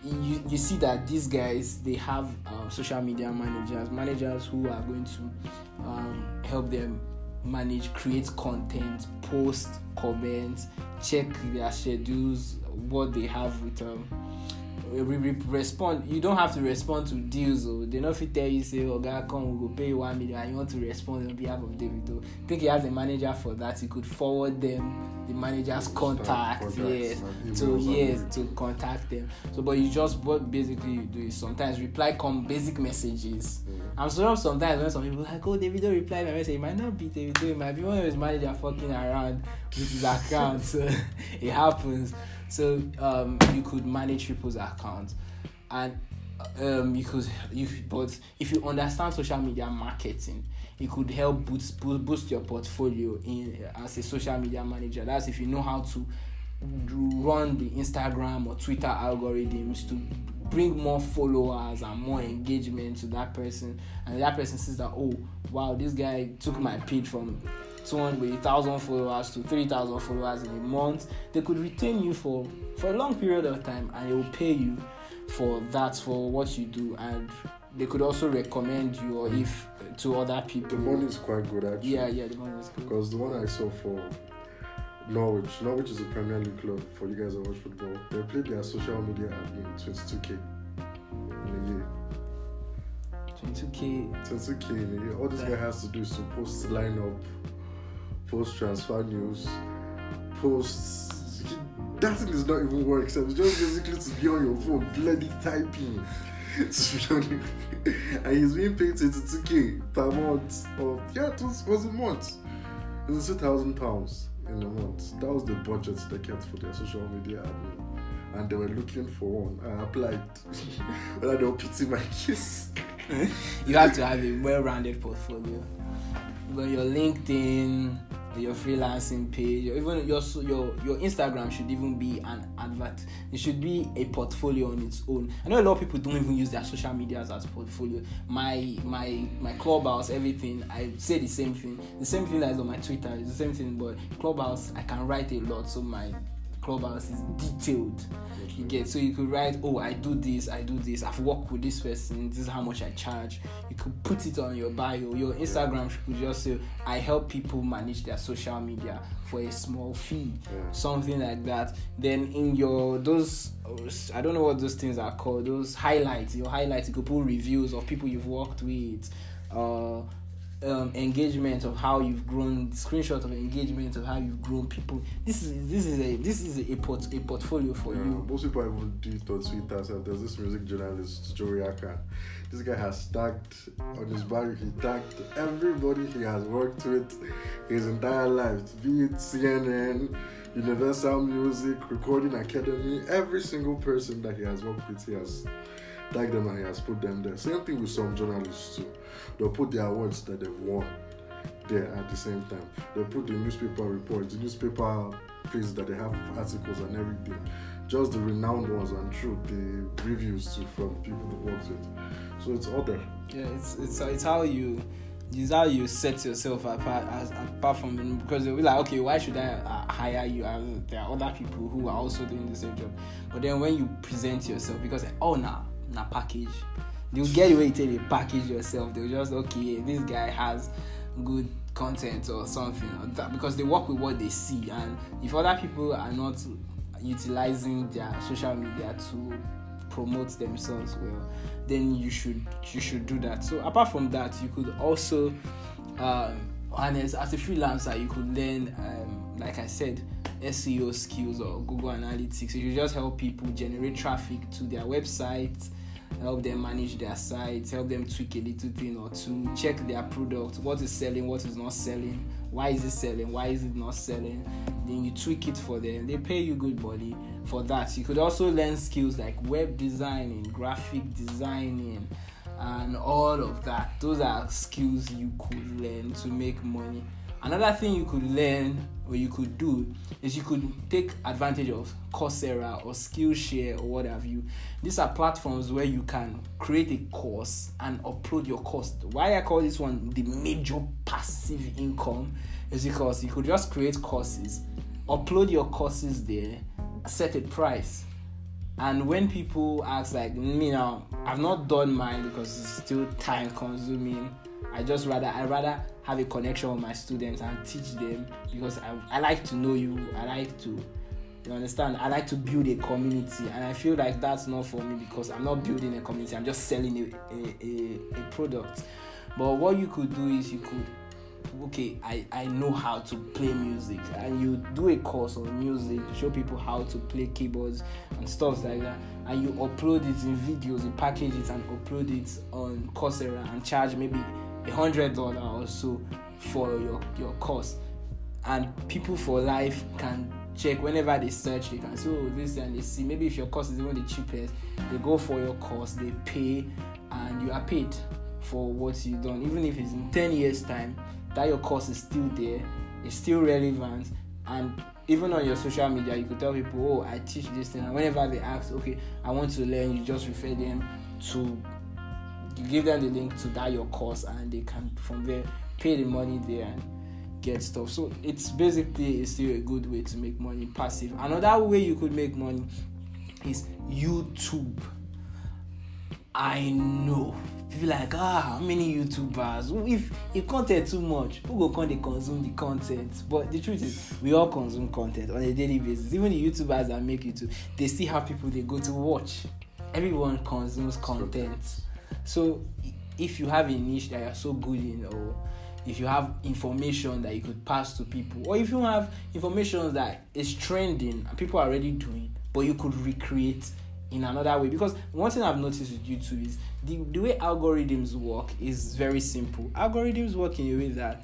You you see that these guys, they have uh, social media managers, managers who are going to um, help them manage, create content, post, comment, check their schedules, what they have with them. Respond. You don't have to respond to deals. Or they not fit tell you say, "Oh God, come, we go pay you one million." And you want to respond on behalf of Davido. I think he has a manager for that. You could forward them the manager's contact. Yes, to yes to contact them. So, but you just what basically you do is sometimes reply come basic messages. Mm-hmm. I'm sure sometimes when some people like, "Oh, Davido reply my message," it might not be Davido. It might be one of his manager fucking around with his account. So it happens. So um, you could manage people's accounts, and um, you could, you, but if you understand social media marketing, it could help boost boost your portfolio in as a social media manager. That's if you know how to run the Instagram or Twitter algorithms to bring more followers and more engagement to that person, and that person sees that, oh wow, this guy took my page from someone with one thousand followers to three thousand followers in a month. They could retain you for, for a long period of time, and they will pay you for that, for what you do, and they could also recommend you or if to other people. The money is quite good, actually. Yeah, yeah, the money is good. Because the one I saw for Norwich, Norwich is a Premier League club for you guys that watch football. They played their social media admin twenty-two K in a year. twenty-two K? twenty-two K in a year. All this guy has to do is to post line up, post transfer news, posts. That thing is not even work, except just basically to be on your phone, bloody typing. And he's being paid twenty-two K per month. Or, yeah, it was, it was a month. It was two thousand pounds in a month. That was the budget they kept for their social media admin. And they were looking for one. I applied. Whether they were pitying my case. You have to have a well-rounded portfolio. But your LinkedIn, your freelancing page, or even your your your Instagram should even be an advert. It should be a portfolio on its own. I know a lot of people don't even use their social medias as portfolio. My my my Clubhouse, everything, I say the same thing. The same thing that's on my Twitter is the same thing, but Clubhouse, I can write a lot, so my Clubhouse is detailed. You get, so you could write, oh, I do this, I do this, I've worked with this person, this is how much I charge. You could put it on your bio. Your Instagram should just say, I help people manage their social media for a small fee, yeah, something like that. Then in your those, I don't know what those things are called, those highlights, your highlights, you could put reviews of people you've worked with, uh Um, engagement of how you've grown, screenshot of engagement of how you've grown people. This is this is a this is a port, a portfolio for yeah, you. Most people even do it on Twitter. So there's this music journalist Joeyaka. This guy has tagged on his bio. He tagged everybody he has worked with his entire life. Be it C N N, Universal Music, Recording Academy. Every single person that he has worked with, he has tagged them and he has put them there. Same thing with some journalists too. They'll put the awards that they've won there at the same time. They'll put the newspaper reports, the newspaper pages that they have, articles and everything. Just the renowned ones and true, the reviews too from people they worked with. So it's all there. Yeah, it's it's it's how you it's how you set yourself apart as apart from them, because they'll be like, okay, why should I uh, hire you? And there are other people who are also doing the same job. But then when you present yourself, because oh nah. na package, they'll get away till you package yourself. They'll just, okay, this guy has good content or something, or that, because they work with what they see. And if other people are not utilizing their social media to promote themselves well, then you should you should do that. So apart from that, you could also um, honest, as a freelancer, you could learn, um, like I said, S E O skills or Google Analytics. It will just help people generate traffic to their website, help them manage their sites, help them tweak a little thing or two, check their product, what is selling, what is not selling, why is it selling, why is it not selling. Then you tweak it for them. They pay you good money for that. You could also learn skills like web designing, graphic designing, and all of that. Those are skills you could learn to make money. Another thing you could learn or you could do is you could take advantage of Coursera or Skillshare or what have you. These are platforms where you can create a course and upload your course. Why I call this one the major passive income is because you could just create courses, upload your courses there, set a price. And when people ask like, you know, I've not done mine because it's still time consuming. I just rather, I rather have a connection with my students and teach them, because I, I like to know you. I like to, you understand? I like to build a community, and I feel like that's not for me because I'm not building a community. I'm just selling a, a, a, a product. But what you could do is you could, okay, I, I know how to play music, and you do a course on music, show people how to play keyboards and stuff like that, and you upload it in videos, you package it and upload it on Coursera and charge maybe a hundred dollar or so for your, your course. And people for life can check whenever they search, they can see oh, this, and they see maybe if your course is even the cheapest, they go for your course, they pay, and you are paid for what you've done. Even if it's in ten years time, that your course is still there, it's still relevant. And even on your social media, you could tell people, oh, I teach this thing, and whenever they ask, okay, I want to learn, you just refer them to, you give them the link to that your course, and they can from there pay the money there and get stuff. So it's basically it's still a good way to make money, passive. Another way you could make money is YouTube. I know people like, ah, how many YouTubers? If you content too much, who go come they consume the content? But the truth is, we all consume content on a daily basis. Even the YouTubers that make YouTube, they still have people they go to watch. Everyone consumes content. So if you have a niche that you're so good in, or if you have information that you could pass to people, or if you have information that is trending and people are already doing, but you could recreate in another way. Because one thing I've noticed with YouTube is the, the way algorithms work is very simple. Algorithms work in a way that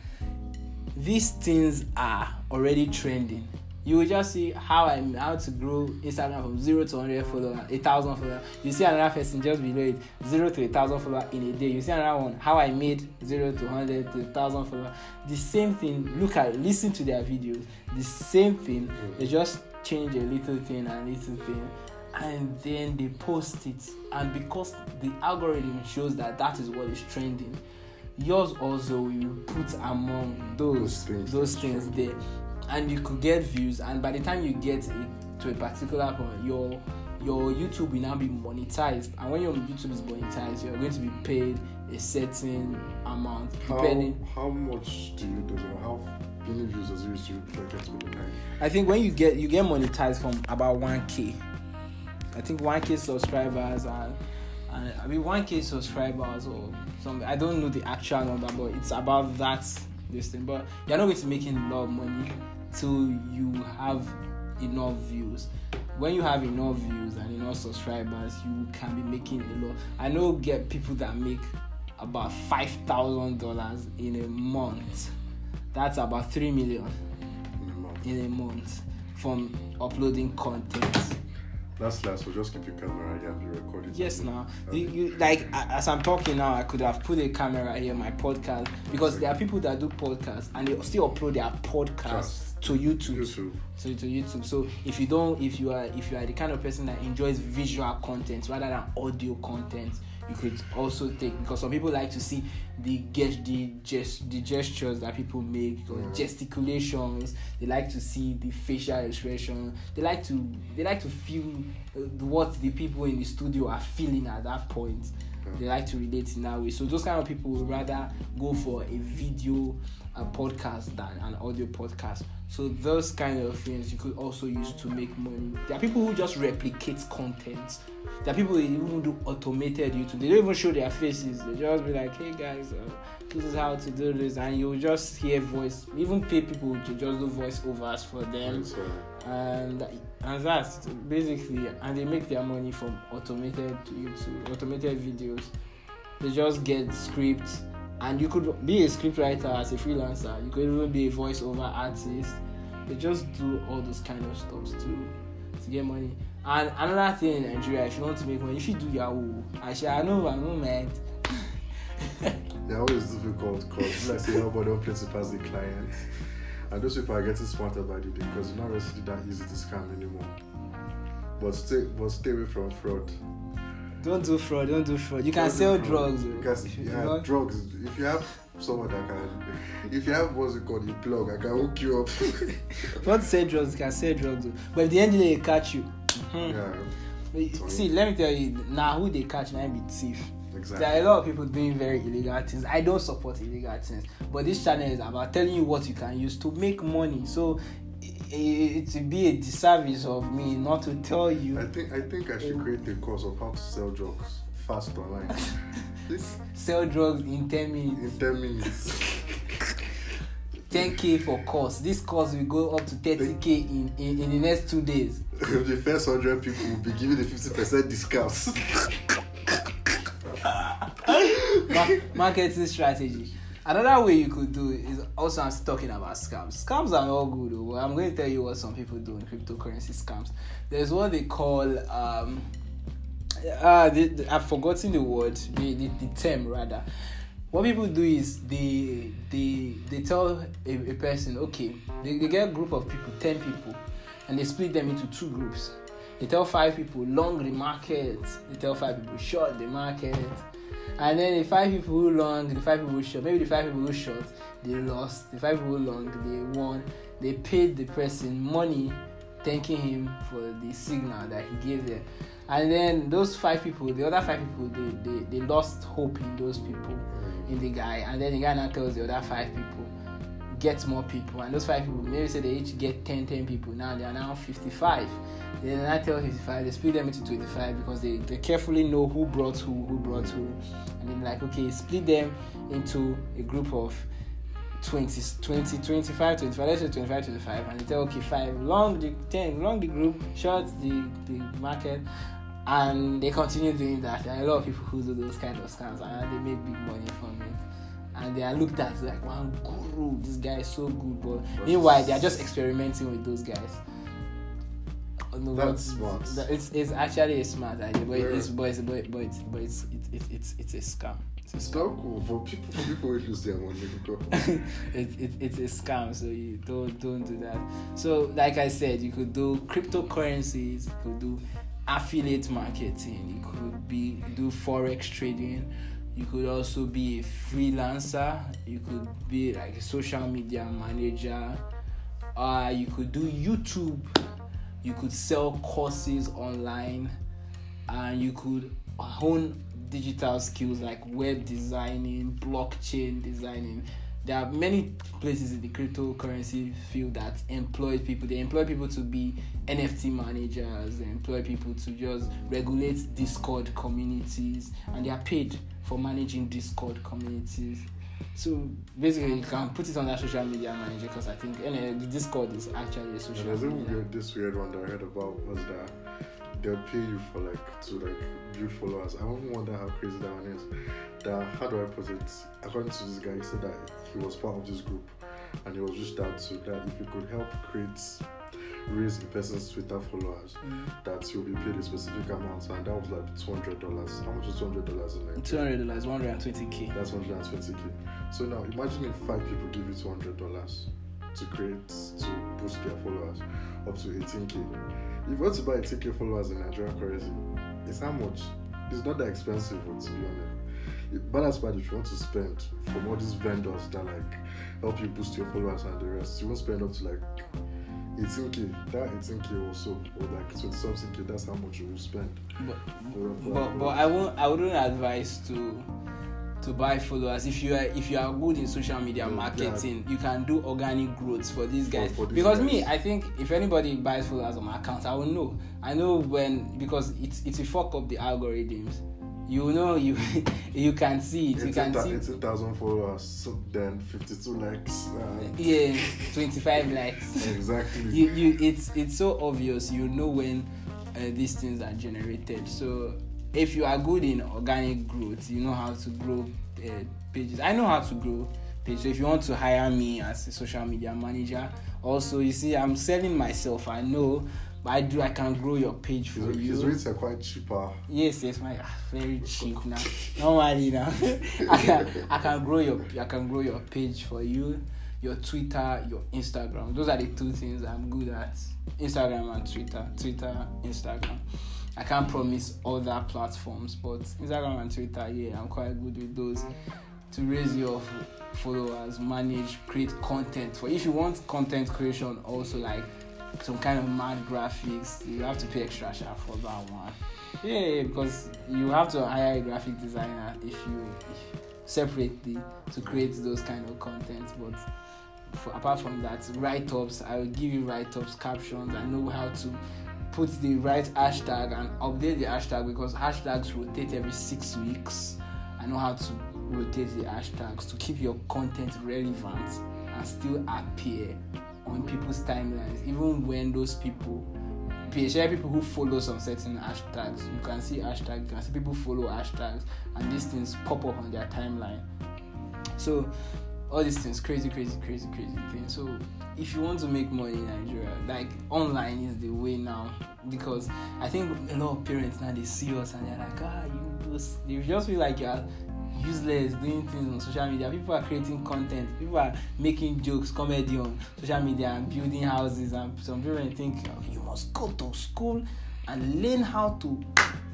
these things are already trending. You will just see how I'm how to grow Instagram from zero to one hundred followers, a thousand followers. You see another person just below it, zero to a thousand followers in a day. You see another one, how I made zero to one hundred to a thousand followers. The same thing. Look at, listen to their videos. The same thing. They just change a little thing and little thing, and then they post it. And because the algorithm shows that that is what is trending, yours also will put among those those things, those things there. And you could get views, and by the time you get it to a particular point, your your YouTube will now be monetized. And when your YouTube is monetized, you're going to be paid a certain amount. Depending how, how much do you do? How many views does YouTube get to monetize? I think when you get you get monetized from about one K. I think one K subscribers are, and I mean one K subscribers or something. I don't know the actual number, but it's about that. This thing, but you're not going to make a lot of money till you have enough views. When you have enough views and enough subscribers, you can be making a lot. I know get people that make about five thousand dollars in a month. That's about three million in a month from uploading content. That's last. So just keep your camera here and be recorded. Yes, now you, you like as I'm talking now, I could have put a camera here, my podcast, because there are people that do podcasts and they still upload their podcasts to YouTube. YouTube. So to YouTube. So if you don't, if you are, if you are the kind of person that enjoys visual content rather than audio content, you could also take, because some people like to see the gest, the gest, the gestures that people make, or gesticulations. They like to see the facial expression. They like to, they like to feel what the people in the studio are feeling at that point. They like to relate in that way. So those kind of people would rather go for a video a podcast than an audio podcast. So those kind of things you could also use to make money. There are people who just replicate content. There are people who even do automated YouTube. They don't even show their faces. They just be like, hey guys, uh, this is how to do this. And you'll just hear voice. Even pay people to just do voiceovers for them. And and that's basically, and they make their money from automated YouTube, automated videos. They just get scripts. And you could be a scriptwriter as a freelancer. You could even be a voiceover artist. They just do all those kind of stuff to to get money. And another thing in Nigeria, if you want to make money, if you do Yahoo, actually, I know, I know, man. Yahoo is difficult because, let's say, nobody opens it as the client. And those people are getting smarter by the day because it's not really that easy to scam anymore. But stay, but stay away from fraud. Don't do fraud, don't do fraud. You don't can sell drugs. You can, if you yeah, not... drugs. If you have someone that can, if you have what's it called, you plug, I can hook you up. Don't sell drugs, you can sell drugs. But at the end of the day, they catch you. Mm-hmm. Yeah. Sorry. See, let me tell you, now who they catch might be thief. Exactly. There are a lot of people doing very illegal things. I don't support illegal things. But this channel is about telling you what you can use to make money. So it would be a disservice of me not to tell you. I think I think I should create a course of how to sell drugs fast online. This sell drugs in ten minutes. In ten minutes. ten K for course. This course will go up to thirty K in, in, in the next two days. The first hundred people will be given a fifty percent discount. Ma- marketing strategy. Another way you could do it is also, I'm talking about scams. Scams are all good, though. I'm going to tell you what some people do in cryptocurrency scams. There's what they call, um, uh, they, they, I've forgotten the word, the, the, the term rather. What people do is they they, they tell a, a person, okay, they, they get a group of people, ten people, and they split them into two groups. They tell five people long the market, they tell five people short the market. And then the five people who long, the five people who short, maybe the five people who short, they lost. The five people who long, they won. They paid the person money, thanking him for the signal that he gave them. And then those five people, the other five people, they, they, they lost hope in those people, in the guy. And then the guy now tells the other five people, get more people. And those five people, maybe say they each get ten, ten people. Now they are now fifty-five. Then I tell fifty-five, they split them into twenty-five because they, they carefully know who brought who, who brought who. And then like, okay, split them into a group of twenty, twenty, twenty-five, twenty-five, let's say twenty-five, twenty-five. And they tell, okay, five, long the ten, long the group, short the, the market. And they continue doing that. There are a lot of people who do those kind of scams and they make big money from it. And they are looked at like, wow, guru, this guy is so good. But meanwhile, they are just experimenting with those guys. No, that's smart. It's it's actually a smart idea, but yeah. it's but it's but, but it's but it's it, it, it's it's a scam. It's a scam. Cool, but people people will lose their money. it, it it's a scam, so you don't don't do that. So like I said, you could do cryptocurrencies, you could do affiliate marketing, you could be do forex trading, you could also be a freelancer, you could be like a social media manager, uh you could do YouTube. You could sell courses online and you could hone digital skills like web designing, blockchain designing. There are many places in the cryptocurrency field that employ people. They employ people to be N F T managers, they employ people to just regulate Discord communities, and they are paid for managing Discord communities. So basically, you can put it on that social media manager because I think and, uh, the Discord is actually a social media. And I think this weird one that I heard about was that they'll pay you for like to like build followers. I don't wonder how crazy that one is. That how do I put it? According to this guy, he said that he was part of this group and he was reached out to that if you could help create raise the person's Twitter followers, mm-hmm. that you'll be paid a specific amount, and that was like two hundred dollars. How much is two hundred dollars in like two hundred dollars, one hundred and twenty K. That's one hundred and twenty K. So now imagine if five people give you two hundred dollars to create to boost their followers up to eighteen K. If you want to buy eighteen K followers in Nigerian currency, it's how much? It's not that expensive to be honest. But that's bad if you want to spend from all these vendors that like help you boost your followers and the rest, you won't spend up to like eighteen K, that eighteen K also, or like twenty something K, that's how much you will spend. But, but, but I won't, I wouldn't advise to to buy followers. If you are if you are good in social media marketing, yeah. you can do organic growth for these guys. For, for these because guys. me, I think if anybody buys followers on my account, I will know. I know when because it's it's a fuck up the algorithms. You know you you can see it. You can ta- see eighteen thousand followers, so then fifty-two likes. Yeah, twenty-five likes. Exactly. You you it's it's so obvious. You know when uh, these things are generated. So. If you are good in organic growth, you know how to grow uh, pages. I know how to grow pages. So if you want to hire me as a social media manager, also, you see, I'm selling myself. I know, but I do. I can grow your page for his, you. His rates are quite cheaper. Yes, yes, my ah, very cheap now. Normally now, I can I can grow your I can grow your page for you. Your Twitter, your Instagram. Those are the two things I'm good at: Instagram and Twitter. Twitter, Instagram. I can't promise other platforms, but Instagram and Twitter, yeah, I'm quite good with those to raise your f- followers, manage, create content. For if you want content creation, also like some kind of mad graphics, you have to pay extra sharp for that one. Yeah, because you have to hire a graphic designer if you if separately to create those kind of content, but. For, apart from that, write-ups, I will give you write-ups, captions. I know how to put the right hashtag and update the hashtag because hashtags rotate every six weeks. I know how to rotate the hashtags to keep your content relevant and still appear on people's timelines, even when those people, especially people who follow some certain hashtags, you can see hashtags, you can see people follow hashtags, and these things pop up on their timeline. So. All these things, crazy, crazy, crazy, crazy things. So, if you want to make money in Nigeria, like online is the way now. Because I think a lot of parents now they see us and they're like, ah, you just, they just feel like you're useless doing things on social media. People are creating content, people are making jokes, comedy on social media and building houses. And some parents think oh, you must go to school and learn how to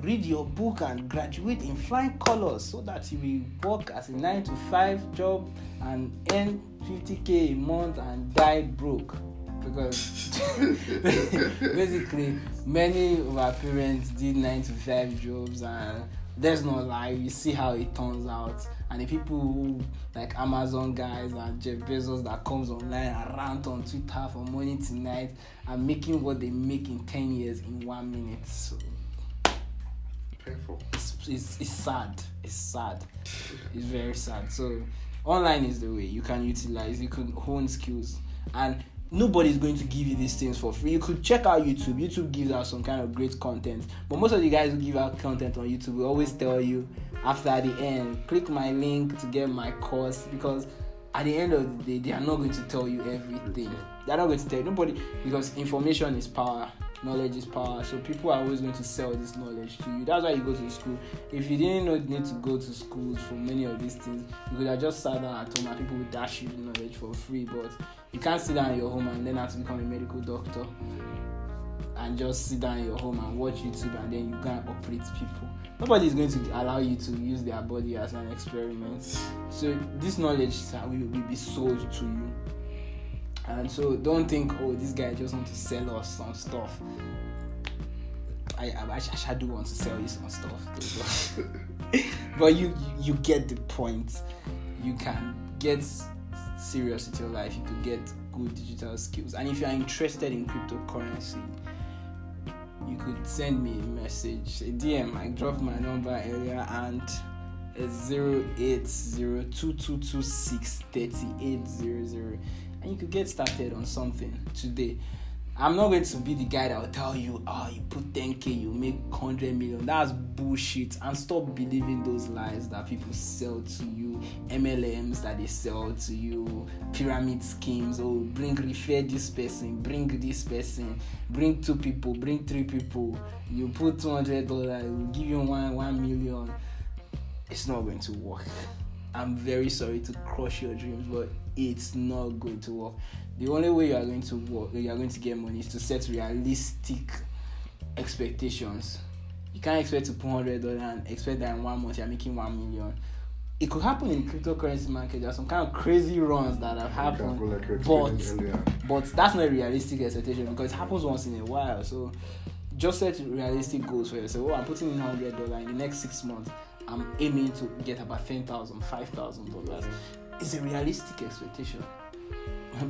read your book and graduate in flying colors so that you will work as a nine to five job and earn fifty k a month and die broke. Because basically, many of our parents did nine to five jobs and there's no lie, you see how it turns out. And the people who, like Amazon guys and Jeff Bezos that comes online and rant on Twitter from morning to night are making what they make in ten years in one minute. So, painful. It's, it's, it's sad. It's sad. It's very sad. So online is the way you can utilize. You can hone skills, and nobody's going to give you these things for free. You could check out YouTube. YouTube gives out some kind of great content, but most of the guys who give out content on YouTube will always tell you after the end, click my link to get my course, because at the end of the day, they are not going to tell you everything. They are not going to tell you. Nobody, because information is power. Knowledge is power, so people are always going to sell this knowledge to you. That's why you go to school. If you didn't know you need to go to school for many of these things, you could have just sat down at home and people would dash you the knowledge for free, but you can't sit down at your home and then have to become a medical doctor and just sit down at your home and watch YouTube and then you can operate people. Nobody is going to allow you to use their body as an experiment. So this knowledge will be sold to you. And so don't think, oh, this guy just wants to sell us some stuff. I I, I sure do want to sell you some stuff. But you, you get the point. You can get serious with your life. You can get good digital skills. And if you are interested in cryptocurrency, you could send me a message, a D M. I dropped my number earlier and... It's zero eight zero two two two six three eight zero zero, and you could get started on something today. I'm not going to be the guy that will tell you, oh, you put ten k, you make one hundred million. That's bullshit. And stop believing those lies that people sell to you, M L Ms that they sell to you, pyramid schemes. Oh, bring, refer this person, bring this person, bring two people, bring three people. You put two hundred dollars, we'll give you one, one million. It's not going to work. I'm very sorry to crush your dreams, but it's not going to work. The only way you are going to work, you are going to get money, is to set realistic expectations. You can't expect to put one hundred dollars and expect that in one month you are making one million. It could happen in cryptocurrency market. There are some kind of crazy runs that have happened, like but, but that's not a realistic expectation because it happens once in a while. So just set realistic goals for yourself. Oh, I'm putting in one hundred dollars in the next six months. I'm aiming to get about ten thousand dollars, five thousand dollars. It's a realistic expectation.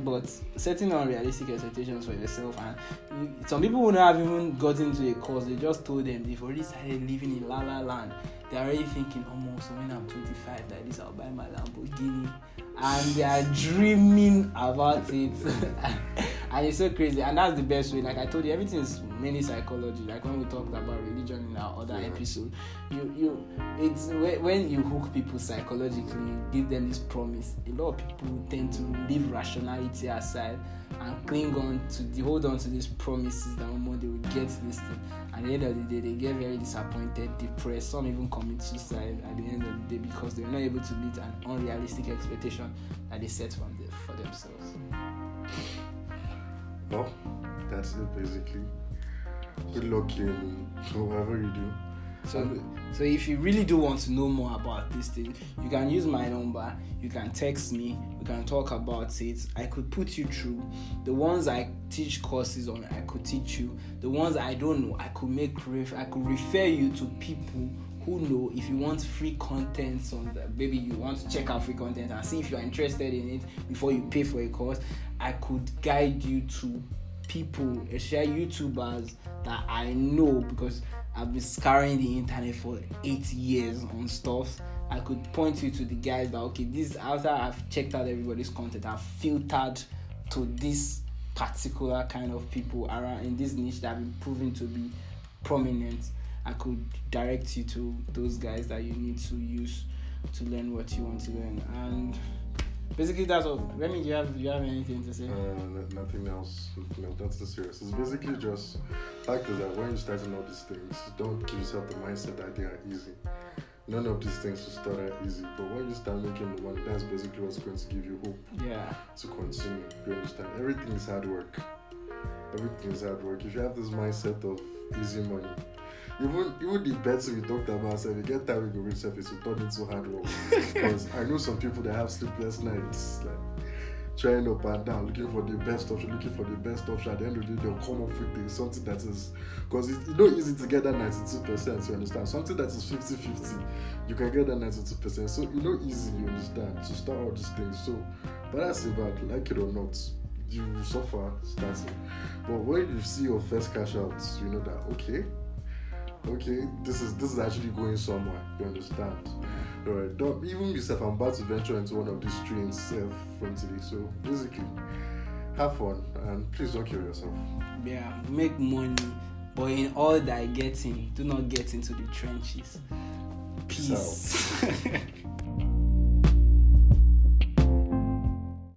But setting unrealistic expectations for yourself, and you, some people who have even gotten into a course, they just told them they've already started living in La La Land. They're already thinking, almost oh, so when I'm twenty-five, like this, I'll buy my Lamborghini, and they are dreaming about it. And it's so crazy, and that's the best way. Like I told you, everything is mainly psychology. Like when we talked about religion in our other yeah. episode, you you it's when you hook people psychologically, you give them this promise. A lot of people tend to leave rationality aside and cling on to the hold on to these promises that one more they will get this thing. At the end of the day, they get very disappointed, depressed. Some even commit suicide at the end of the day because they were not able to meet an unrealistic expectation that they set from them for themselves. Well, that's it basically. Good luck in whatever you do. So, so if you really do want to know more about this thing, you can use my number. You can text me. We can talk about it. I could put you through the ones I teach courses on. I could teach you the ones I don't know. I could make ref- I could refer you to people who know. If you want free content on that, maybe you want to check out free content and see if you are interested in it before you pay for a course. I could guide you to people, share YouTubers that I know because I've been scouring the internet for eight years on stuff. I could point you to the guys that okay, this after I've checked out everybody's content, I've filtered to this particular kind of people around in this niche that have been proven to be prominent. I could direct you to those guys that you need to use to learn what you want to learn. And basically, that's all. Remy, do you have do you have anything to say? Uh, n- nothing else. No, that's the serious. It's basically just fact is that when you're starting all these things, don't give yourself the mindset that they are easy. None of these things to start are easy, but when you start making the money, that's basically what's going to give you hope. Yeah. To continue, you understand? Everything is hard work. Everything is hard work. If you have this mindset of easy money. Even, even the bets we talked about, so we get time with the real surface, we turn into hard work. Because I know some people that have sleepless nights, like trying up and down, looking for the best option, looking for the best option. At the end of the day, they'll come up with something that is, because it's you not know, easy to get that ninety-two percent, you understand? Something that is fifty-fifty, you can get that ninety-two percent. So it's you not know, easy, you understand, to start all these things. So, but that's about, like it or not. You suffer, that's it. But when you see your first cash out, you know that okay, okay, this is this is actually going somewhere. You understand? Alright. Don't even yourself. I'm about to venture into one of these streams self from today. So basically, have fun and please don't kill yourself. Yeah, make money, but in all that getting, do not get into the trenches. Peace.